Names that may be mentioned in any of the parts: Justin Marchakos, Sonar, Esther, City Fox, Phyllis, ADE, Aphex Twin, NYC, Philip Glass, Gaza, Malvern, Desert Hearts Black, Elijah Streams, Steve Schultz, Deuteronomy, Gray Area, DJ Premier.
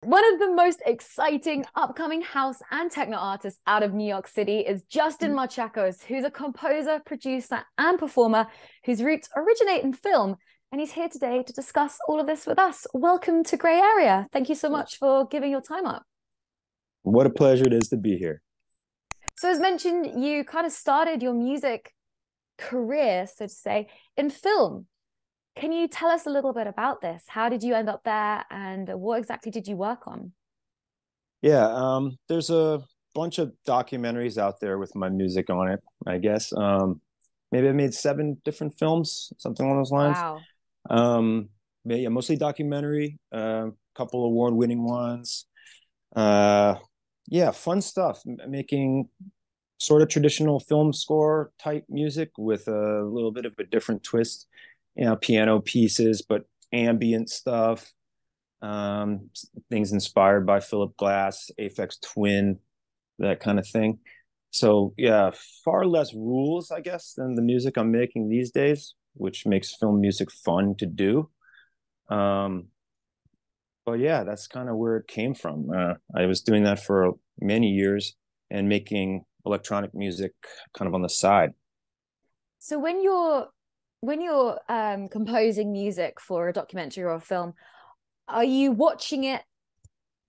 One of the most exciting upcoming house and techno artists out of New York City is Justin Marchakos, who's a composer, producer, and performer whose roots originate in film. And he's here today to discuss all of this with us. Welcome to Gray Area. Thank you so much for giving your time up. What a pleasure it is to be here. So as mentioned, you kind of started your music career, so to say, in film. Can you tell us a little bit about this? How did you end up there and what exactly did you work on? Yeah, there's a bunch of documentaries out there with my music on it, I guess. Maybe I made 7 different films, something along those lines. Wow. Yeah, mostly documentary, a couple award-winning ones. Yeah, fun stuff, making sort of traditional film score type music with a little bit of a different twist. You know, piano pieces, but ambient stuff, things inspired by Philip Glass, Aphex Twin, that kind of thing. So yeah, far less rules, I guess, than the music I'm making these days, which makes film music fun to do. But yeah, that's kind of where it came from. I was doing that for many years and making electronic music kind of on the side. So when you're composing music for a documentary or a film, are you watching it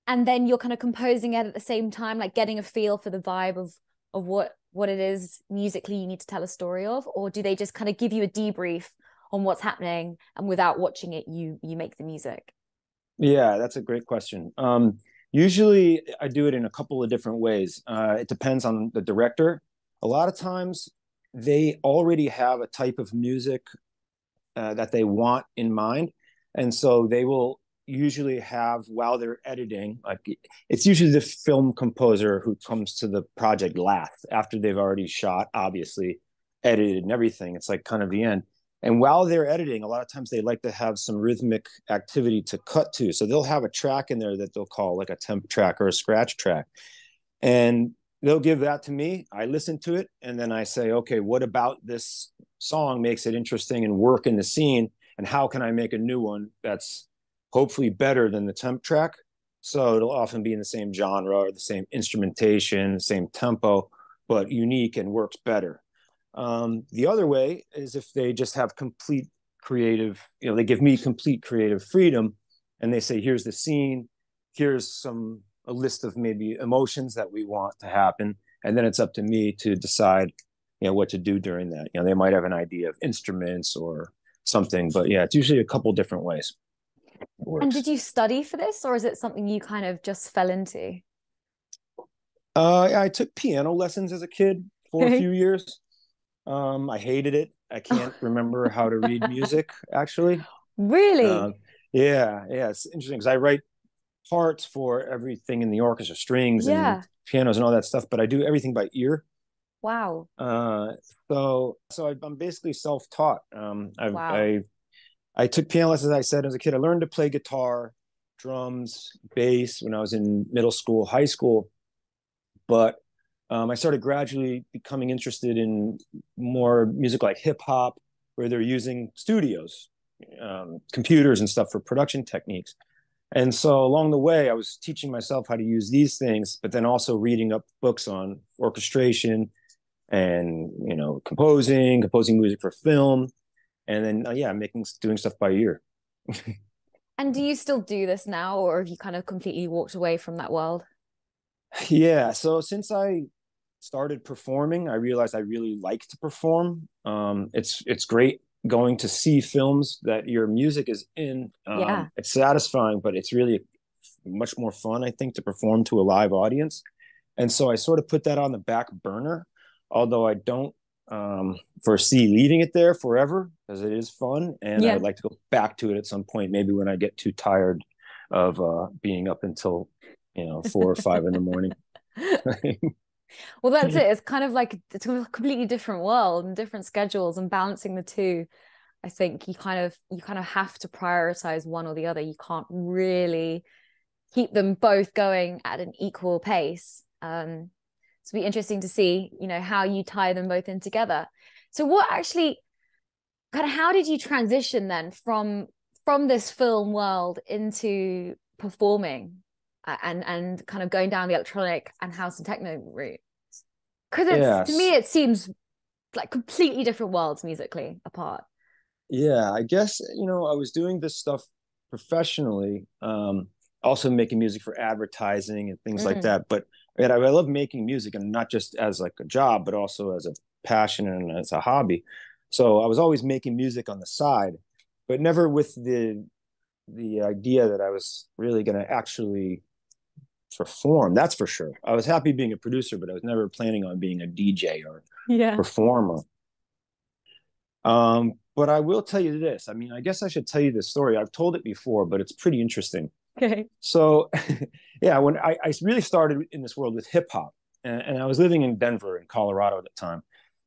and then you're kind of composing it at the same time, like getting a feel for the vibe of what it is musically you need to tell a story of? Or do they just kind of give you a debrief on what's happening and without watching it, you make the music? Yeah, that's a great question. Usually I do it in a couple of different ways. It depends on the director. A lot of times, they already have a type of music that they want in mind. And so they will usually have, while they're editing, like it's usually the film composer who comes to the project last, after they've already shot, obviously, edited and everything. It's like kind of the end. And while they're editing, a lot of times they like to have some rhythmic activity to cut to. So they'll have a track in there that they'll call like a temp track or a scratch track. And they'll give that to me. I listen to it. And then I say, okay, what about this song makes it interesting and work in the scene? And how can I make a new one that's hopefully better than the temp track? So it'll often be in the same genre or the same instrumentation, the same tempo, but unique and works better. The other way is if they just have complete creative, you know, they give me complete creative freedom and they say, here's the scene, here's a list of maybe emotions that we want to happen. And then it's up to me to decide, you know, what to do during that. You know, they might have an idea of instruments or something, but yeah, it's usually a couple different ways. And did you study for this or is it something you kind of just fell into? I took piano lessons as a kid for a few years. I hated it. I can't remember how to read music actually. Really? Yeah. It's interesting because I write parts for everything in the orchestra, strings and pianos and all that stuff, but I do everything by ear. Wow. So I'm basically self-taught. I took piano lessons, as I said, as a kid. I learned to play guitar, drums, bass when I was in middle school, high school, but I started gradually becoming interested in more music like hip-hop, where they're using studios, computers and stuff for production techniques. And so along the way, I was teaching myself how to use these things, but then also reading up books on orchestration and, you know, composing music for film, and then, doing stuff by ear. And do you still do this now, or have you kind of completely walked away from that world? Yeah, so since I started performing, I realized I really like to perform. It's great going to see films that your music is in. It's satisfying, but it's really much more fun, I think, to perform to a live audience. And so I sort of put that on the back burner, although I don't foresee leaving it there forever because it is fun. And I'd like to go back to it at some point, maybe when I get too tired of being up until, 4 or 5 in the morning. Well, that's it. It's kind of like it's a completely different world and different schedules, and balancing the two, I think you kind of have to prioritize one or the other. You can't really keep them both going at an equal pace. So it'll be interesting to see, how you tie them both in together. So what actually kind of how did you transition then from this film world into performing and kind of going down the electronic and house and techno route? Because to me, it seems like completely different worlds musically apart. Yeah, I guess, you know, I was doing this stuff professionally, also making music for advertising and things like that. But I love making music, and not just as like a job, but also as a passion and as a hobby. So I was always making music on the side, but never with the idea that I was really going to actually perform. That's for sure. I was happy being a producer, but I was never planning on being a DJ or performer. But I will tell you this. I mean, I guess I should tell you this story. I've told it before, but it's pretty interesting. Okay. So, when I really started in this world with hip hop, and I was living in Denver, in Colorado at the time,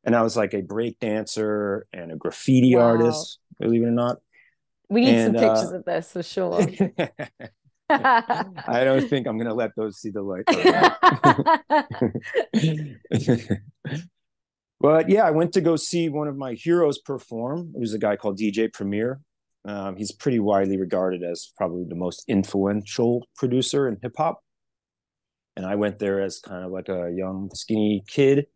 and I was like a break dancer and a graffiti artist, believe it or not. We need some pictures of this for sure. I don't think I'm going to let those see the light. But yeah, I went to go see one of my heroes perform. It was a guy called DJ Premier. He's pretty widely regarded as probably the most influential producer in hip hop. And I went there as kind of like a young, skinny kid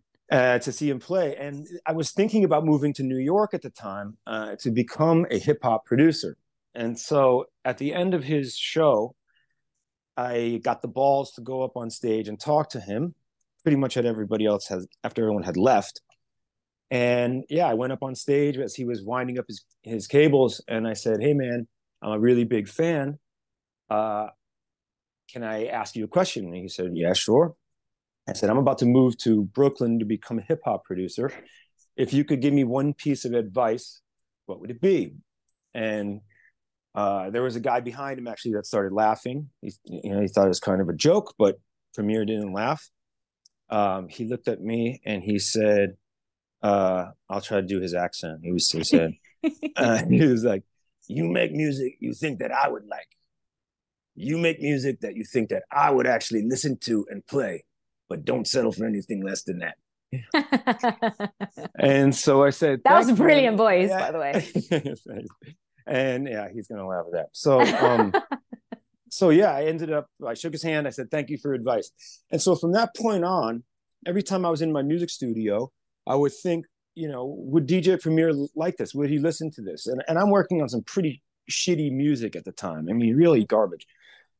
to see him play. And I was thinking about moving to New York at the time to become a hip hop producer. And so at the end of his show, I got the balls to go up on stage and talk to him. Pretty much at everybody else has after everyone had left. And yeah, I went up on stage as he was winding up his cables, and I said, "Hey man, I'm a really big fan. Can I ask you a question?" And he said, "Yeah, sure." I said, "I'm about to move to Brooklyn to become a hip hop producer. If you could give me one piece of advice, what would it be?" And there was a guy behind him actually that started laughing. He thought it was kind of a joke, but Premier didn't laugh. He looked at me and he said, I'll try to do his accent. He said, he was like, "You make music you think that I would like. You make music that you think that I would actually listen to and play, but don't settle for anything less than that." And so I said, that was a brilliant voice, by the way. And yeah, he's going to laugh at that. So, I ended up, I shook his hand. I said, "Thank you for your advice." And so from that point on, every time I was in my music studio, I would think, would DJ Premier like this? Would he listen to this? And I'm working on some pretty shitty music at the time. I mean, really garbage.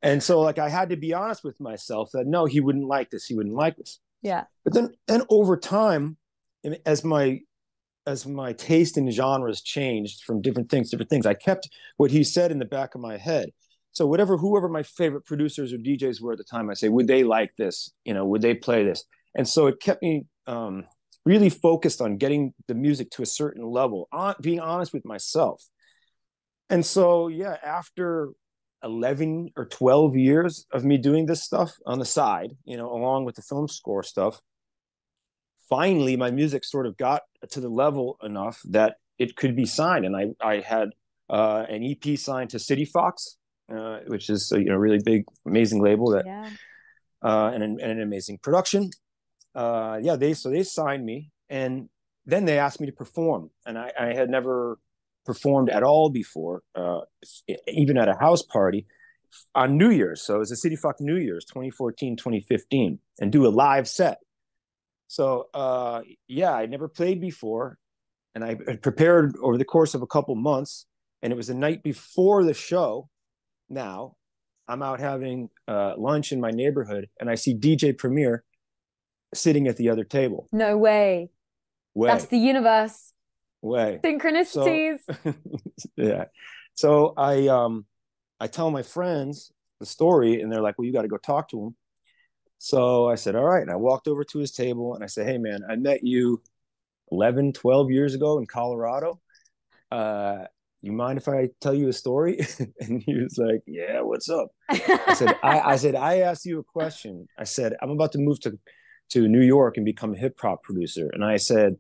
And so I had to be honest with myself that, no, he wouldn't like this. He wouldn't like this. Yeah. But then, and over time, as my taste in genres changed from different things, I kept what he said in the back of my head. So whoever my favorite producers or DJs were at the time, I say, would they like this? Would they play this? And so it kept me really focused on getting the music to a certain level, being honest with myself. And so, after 11 or 12 years of me doing this stuff on the side, along with the film score stuff, finally my music sort of got to the level enough that it could be signed. And I had an EP signed to City Fox. Which is a really big, amazing label that, and an amazing production. They signed me, and then they asked me to perform, and I had never performed at all before, even at a house party on New Year's. So it was a City Fox New Year's 2014, 2015, and do a live set. So I never played before, and I had prepared over the course of a couple months, and it was the night before the show. Now I'm out having lunch in my neighborhood, and I see DJ Premier sitting at the other table. No way. That's the universe. Way. Synchronicities. So, So I tell my friends the story, and they're like, "Well, you got to go talk to him." So I said, "All right." And I walked over to his table and I said, "Hey man, I met you 11, 12 years ago in Colorado. You mind if I tell you a story?" And he was like, "Yeah, what's up?" I said, I asked you a question. I said, "I'm about to move to New York and become a hip hop producer. And I said,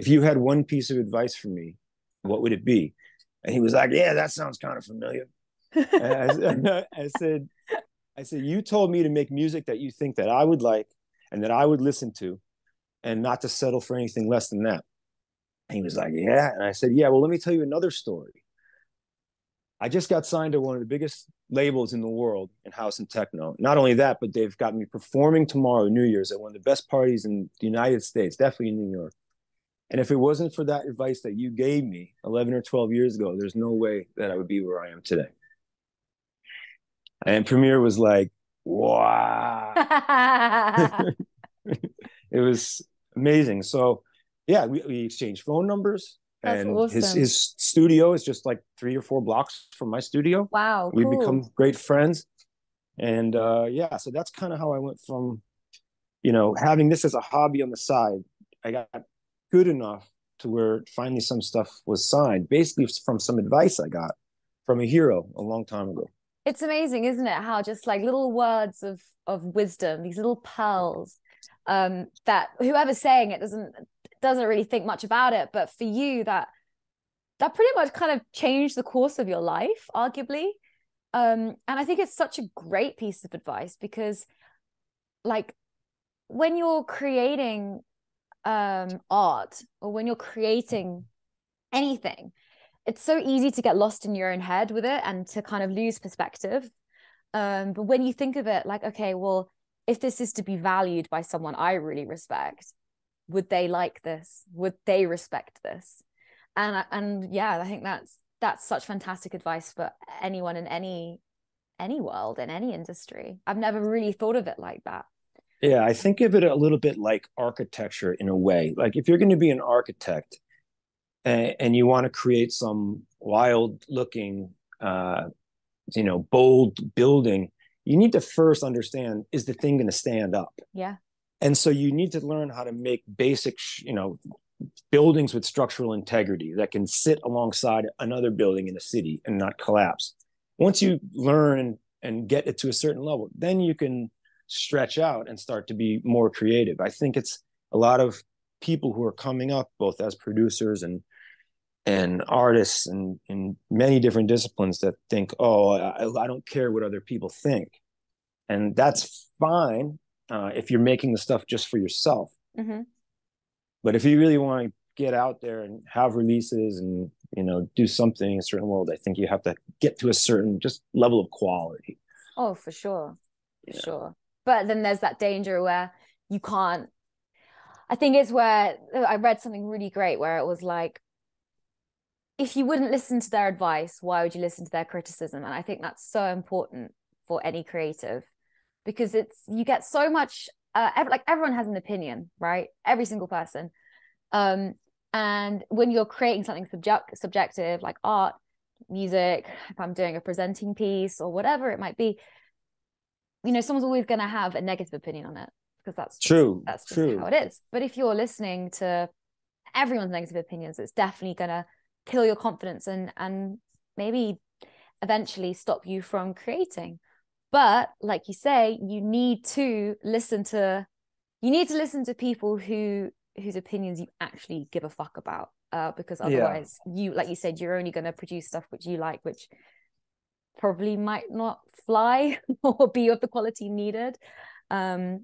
if you had one piece of advice for me, what would it be?" And he was like, "Yeah, that sounds kind of familiar." And I said, "You told me to make music that you think that I would like and that I would listen to, and not to settle for anything less than that. He was like, yeah. And I said, yeah, well, let me tell you another story. I just got signed to one of the biggest labels in the world in house and techno. Not only that, but they've got me performing tomorrow, New Year's, at one of the best parties in the United States, definitely in New York. And if it wasn't for that advice that you gave me 11 or 12 years ago, there's no way that I would be where I am today. And Premier was like, wow. It was amazing. So, yeah, we exchanged phone numbers. That's and awesome. His studio is just like 3 or 4 blocks from my studio. Wow. We've cool. become great friends. And yeah, so that's kind of how I went from, you know, having this as a hobby on the side. I got good enough to where finally some stuff was signed, basically from some advice I got from a hero a long time ago. It's amazing, isn't it? How just like little words of wisdom, these little pearls that whoever's saying it doesn't really think much about it, but for you that pretty much kind of changed the course of your life, arguably. And I think it's such a great piece of advice, because like when you're creating art or when you're creating anything, it's so easy to get lost in your own head with it and to kind of lose perspective. But when you think of it like, okay, well, if this is to be valued by someone I really respect, would they like this? Would they respect this? And yeah, I think that's such fantastic advice for anyone in any world, in any industry. I've never really thought of it like that. Yeah, I think of it a little bit like architecture in a way. Like if you're going to be an architect and you want to create some wild looking, you know, bold building, you need to first understand, is the thing going to stand up? Yeah. And so you need to learn how to make basic, you know, buildings with structural integrity that can sit alongside another building in a city and not collapse. Once you learn and get it to a certain level, then you can stretch out and start to be more creative. I think it's a lot of people who are coming up, both as producers and artists and in many different disciplines, that think, oh, I don't care what other people think. And that's fine. If you're making the stuff just for yourself. Mm-hmm. But if you really want to get out there and have releases and, you know, do something in a certain world, I think you have to get to a certain just level of quality. Oh, for sure. For yeah. sure. But then there's that danger where you can't. I think it's where I read something really great where it was like, if you wouldn't listen to their advice, why would you listen to their criticism? And I think that's so important for any creative. Because it's, you get so much, like everyone has an opinion, right? Every single person. And when you're creating something subjective, like art, music, if I'm doing a presenting piece or whatever it might be, you know, someone's always going to have a negative opinion on it, because that's true. That's just true. How it is. But if you're listening to everyone's negative opinions, it's definitely going to kill your confidence and maybe eventually stop you from creating. But like you say, you need to listen to people whose opinions you actually give a fuck about, because otherwise yeah. you, like you said, you're only going to produce stuff which you like, which probably might not fly or be of the quality needed. So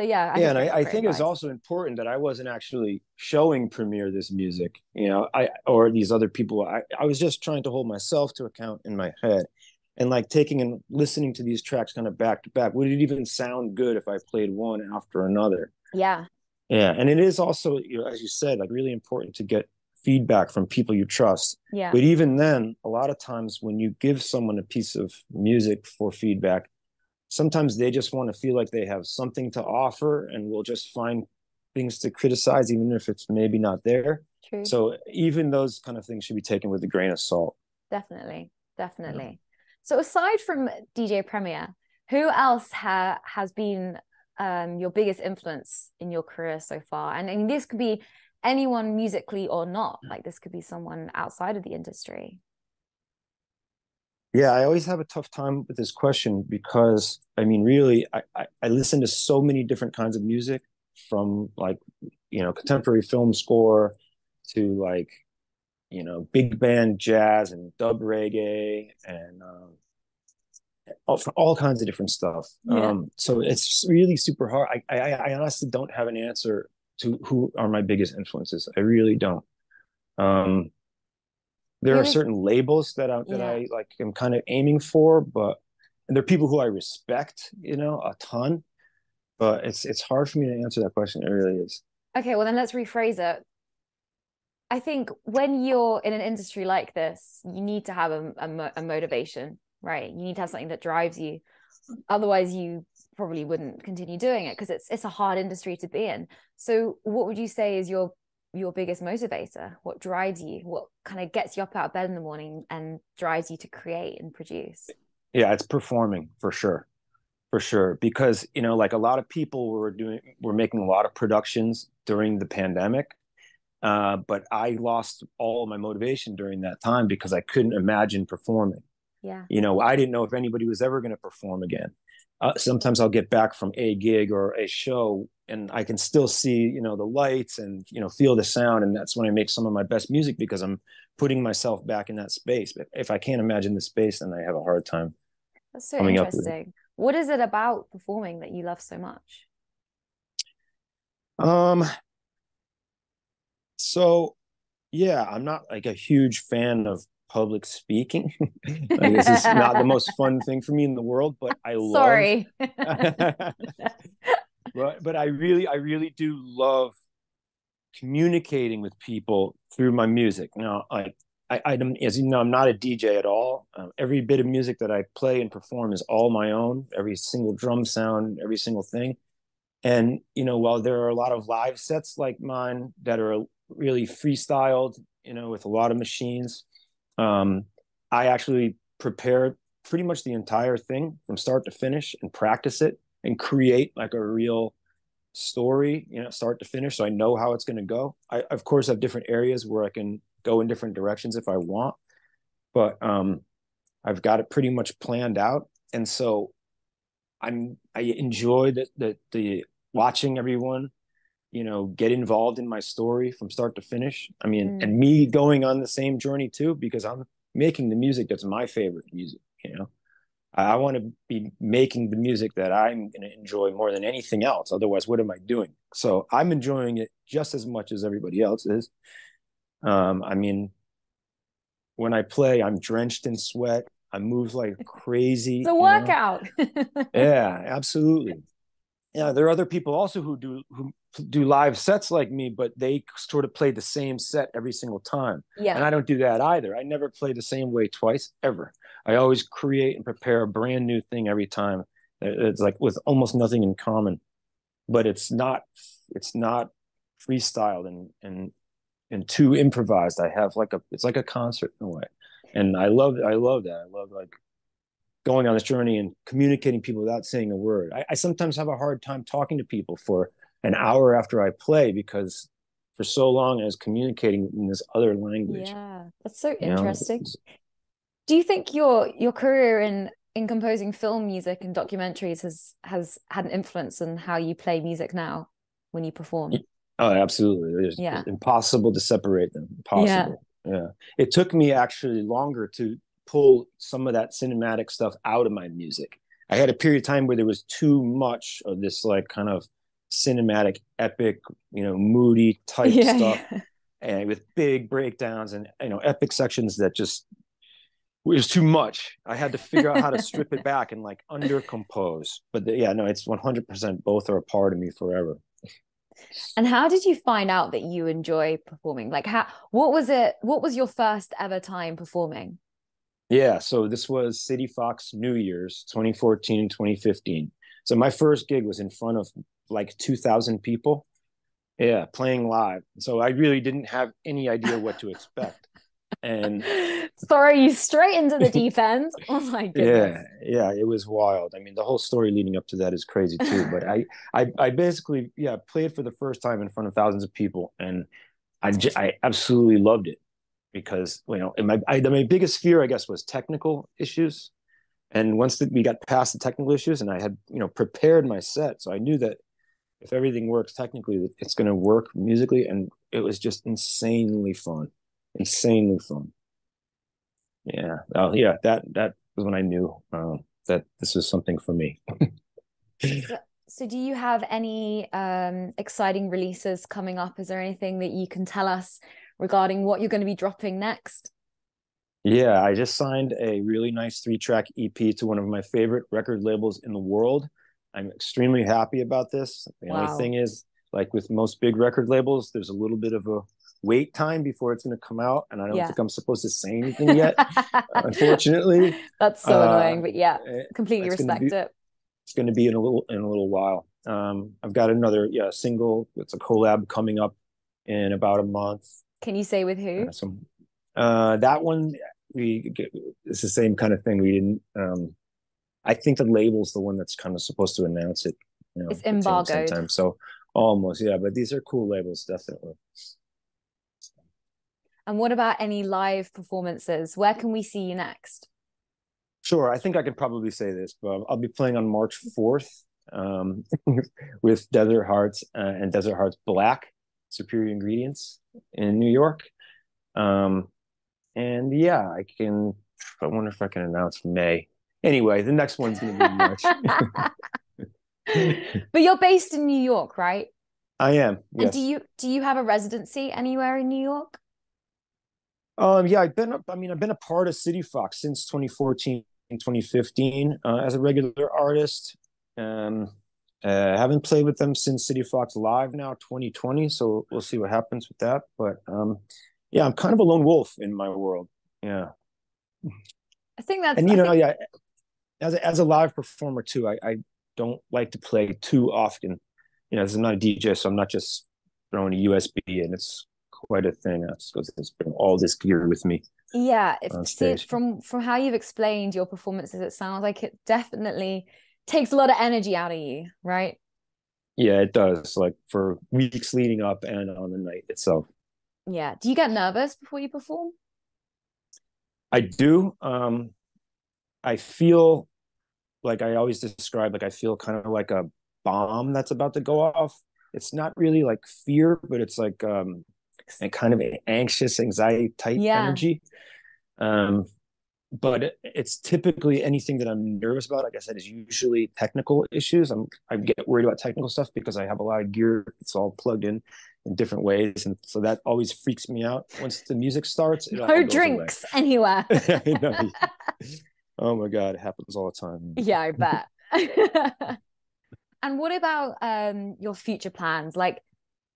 yeah. I think it's also important that I wasn't actually showing Premier this music, you know, or these other people. I was just trying to hold myself to account in my head. And like taking and listening to these tracks kind of back to back, would it even sound good if I played one after another? Yeah. Yeah. And it is also, you know, as you said, like really important to get feedback from people you trust. Yeah. But even then, a lot of times when you give someone a piece of music for feedback, sometimes they just want to feel like they have something to offer and will just find things to criticize, even if it's maybe not there. True. So even those kind of things should be taken with a grain of salt. Definitely. Definitely. Yeah. So aside from DJ Premier, who else has been your biggest influence in your career so far? And this could be anyone musically or not. Like this could be someone outside of the industry. Yeah, I always have a tough time with this question because, I mean, really, I listen to so many different kinds of music, from like, you know, contemporary film score to like, you know, big band jazz and dub reggae and all kinds of different stuff. Yeah. So it's really super hard. I honestly don't have an answer to who are my biggest influences. I really don't. There are certain labels that I like am kind of aiming for, but there are people who I respect, you know, a ton, but it's hard for me to answer that question. It really is. Okay, well then let's rephrase it. I think when you're in an industry like this, you need to have a motivation, right? You need to have something that drives you. Otherwise, you probably wouldn't continue doing it because it's a hard industry to be in. So what would you say is your biggest motivator? What drives you? What kind of gets you up out of bed in the morning and drives you to create and produce? Yeah, it's performing for sure. For sure. Because, you know, like a lot of people were making a lot of productions during the pandemic. But I lost all my motivation during that time because I couldn't imagine performing. Yeah. You know, I didn't know if anybody was ever going to perform again. Sometimes I'll get back from a gig or a show and I can still see, you know, the lights and, you know, feel the sound. And that's when I make some of my best music because I'm putting myself back in that space. But if I can't imagine the space, then I have a hard time. That's so interesting. What is it about performing that you love so much? So, yeah, I'm not like a huge fan of public speaking. Like, this is not the most fun thing for me in the world, but I love. Sorry. But I really do love communicating with people through my music. Now, as you know, I'm not a DJ at all. Every bit of music that I play and perform is all my own. Every single drum sound, every single thing. And, you know, while there are a lot of live sets like mine that are really freestyled, you know, with a lot of machines, I actually prepare pretty much the entire thing from start to finish and practice it and create like a real story, you know, start to finish. So I know how it's going to go. I, of course, have different areas where I can go in different directions if I want, but I've got it pretty much planned out. And so I enjoy the watching everyone, you know, get involved in my story from start to finish. I mean, and me going on the same journey too, because I'm making the music that's my favorite music, you know. I want to be making the music that I'm going to enjoy more than anything else. Otherwise, what am I doing? So I'm enjoying it just as much as everybody else is. I mean, when I play, I'm drenched in sweat. I move like crazy. It's a workout. Yeah, absolutely. Yeah, there are other people also who do live sets like me, but they sort of play the same set every single time. Yeah. And I don't do that either. I never play the same way twice, ever. I always create and prepare a brand new thing every time. It's like with almost nothing in common, but it's not freestyled and too improvised. I have like it's like a concert in a way. And I love that. I love like going on this journey and communicating people without saying a word. I sometimes have a hard time talking to people for an hour after I play because for so long I was communicating in this other language. Yeah, that's so interesting. You know? Do you think your career in composing film music and documentaries has had an influence on how you play music now when you perform? Oh, absolutely. It's impossible to separate them. Impossible. Yeah, it took me actually longer to pull some of that cinematic stuff out of my music. I had a period of time where there was too much of this like kind of cinematic, epic, you know, moody type stuff, and with big breakdowns and, you know, epic sections that just it was too much. I had to figure out how to strip it back and like undercompose. But it's 100% both are a part of me forever. And how did you find out that you enjoy performing? Like, what was your first ever time performing? Yeah, so this was City Fox New Year's 2014, 2015. So my first gig was in front of like 2,000 people, playing live. So I really didn't have any idea what to expect. And throw you straight into the deep end. Oh my goodness. Yeah, it was wild. I mean, the whole story leading up to that is crazy too. But I basically played for the first time in front of thousands of people, and I absolutely loved it because, you know, my biggest fear, I guess, was technical issues. And once we got past the technical issues, and I had, you know, prepared my set, so I knew that if everything works technically, it's going to work musically, and it was just insanely fun. That was when I knew that this was something for me. So do you have any exciting releases coming up? Is there anything that you can tell us regarding what you're going to be dropping next? Yeah, I just signed a really nice 3-track EP to one of my favorite record labels in the world. I'm extremely happy about this. The only thing is, like with most big record labels, there's a little bit of a wait time before it's going to come out, and I don't think I'm supposed to say anything yet, unfortunately. That's so annoying, but yeah, completely respect it. It's going to be in a little while. I've got another single. It's a collab coming up in about a month. Can you say with who? That one, it's the same kind of thing. We didn't. I think the label's the one that's kind of supposed to announce it. You know, it's embargoed. Sometimes, so almost, yeah. But these are cool labels, definitely. And what about any live performances? Where can we see you next? Sure, I think I could probably say this, but I'll be playing on March 4th with Desert Hearts and Desert Hearts Black, Superior Ingredients in New York. And yeah, I wonder if I can announce May. Anyway, the next one's going to be March. But you're based in New York, right? I am, yes. And do you have a residency anywhere in New York? Yeah, I've been a part of City Fox since 2014 and 2015 as a regular artist. I haven't played with them since City Fox Live now 2020, so we'll see what happens with that. But yeah, I'm kind of a lone wolf in my world. Yeah, I think that's. And yeah, as a live performer too, I don't like to play too often. You know, this is not a DJ, so I'm not just throwing a USB in. It's quite a thing. It's been all this gear with me. Yeah, from how you've explained your performances, it sounds like it definitely takes a lot of energy out of you, right? Yeah, it does. Like for weeks leading up and on the night itself. Yeah. Do you get nervous before you perform? I do. I feel like I always describe, like I feel kind of like a bomb that's about to go off. It's not really like fear, but it's like and kind of an anxious, anxiety type energy. But it's typically anything that I'm nervous about, like I said, is usually technical issues. I get worried about technical stuff because I have a lot of gear. It's all plugged in different ways. And so that always freaks me out. Once the music starts, it all goes drinks away. Anywhere. I know. Oh my God, it happens all the time. Yeah, I bet. And what about your future plans? Like,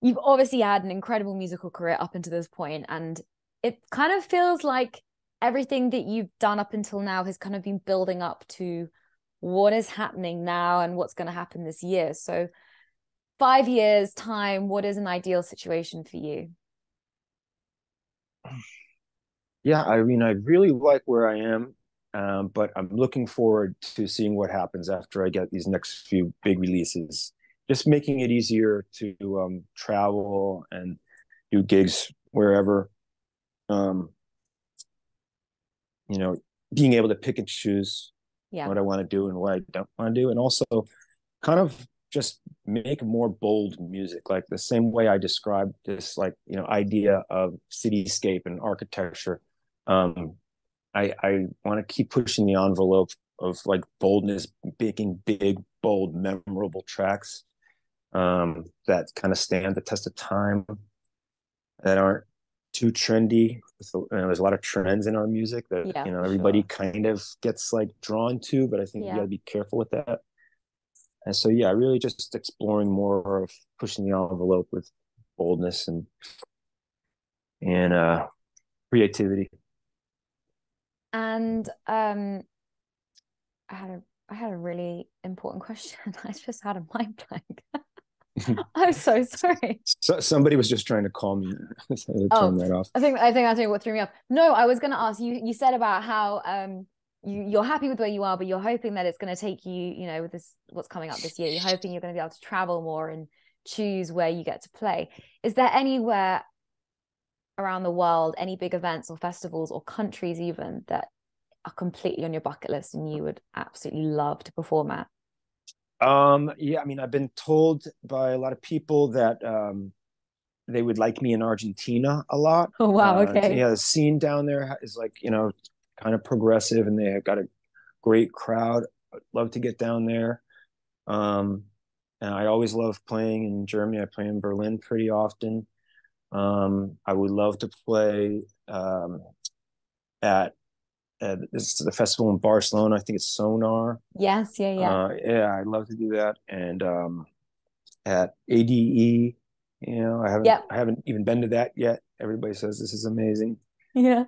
you've obviously had an incredible musical career up until this point, and it kind of feels like everything that you've done up until now has kind of been building up to what is happening now and what's going to happen this year. So 5 years time, what is an ideal situation for you? Yeah, I mean, I really like where I am, but I'm looking forward to seeing what happens after I get these next few big releases. Just making it easier to travel and do gigs wherever. You know, being able to pick and choose what I want to do and what I don't want to do. And also kind of just make more bold music. Like the same way I described this, like, you know, idea of cityscape and architecture. I want to keep pushing the envelope of like boldness, making big, bold, memorable tracks. That kind of stand the test of time, that aren't too trendy. So, you know, there's a lot of trends in our music that you know everybody kind of gets like drawn to, but I think you got to be careful with that. And so yeah, really just exploring more of pushing the envelope with boldness and creativity. And I had a really important question. I just had a mind blank. I'm so sorry. Somebody was just trying to call me. So I had to turn that off. I think that's what threw me off. No, I was going to ask you. You said about how you're happy with where you are, but you're hoping that it's going to take you. You know, with this, what's coming up this year, you're hoping you're going to be able to travel more and choose where you get to play. Is there anywhere around the world, any big events or festivals or countries even that are completely on your bucket list and you would absolutely love to perform at? Yeah, I mean, I've been told by a lot of people that they would like me in Argentina a lot. Oh, wow, okay. Yeah, the scene down there is like, you know, kind of progressive and they have got a great crowd. I'd love to get down there. And I always love playing in Germany. I play in Berlin pretty often. I would love to play at this is the festival in Barcelona. I think it's Sonar. Yes, yeah, yeah. Yeah, I'd love to do that. And at ADE, you know, I haven't even been to that yet. Everybody says this is amazing. Yeah.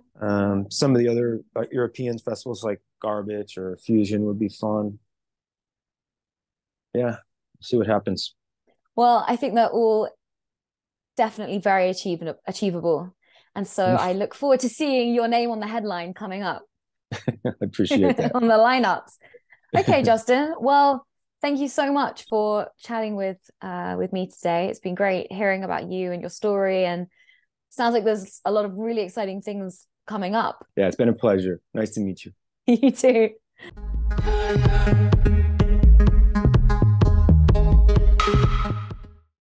Some of the other European festivals like Garbage or Fusion would be fun. Yeah, see what happens. Well, I think they're all definitely very achievable. And so I look forward to seeing your name on the headline coming up. I appreciate that. On the lineups. Okay, Justin. Well, thank you so much for chatting with me today. It's been great hearing about you and your story, and sounds like there's a lot of really exciting things coming up. Yeah, it's been a pleasure. Nice to meet you. You too.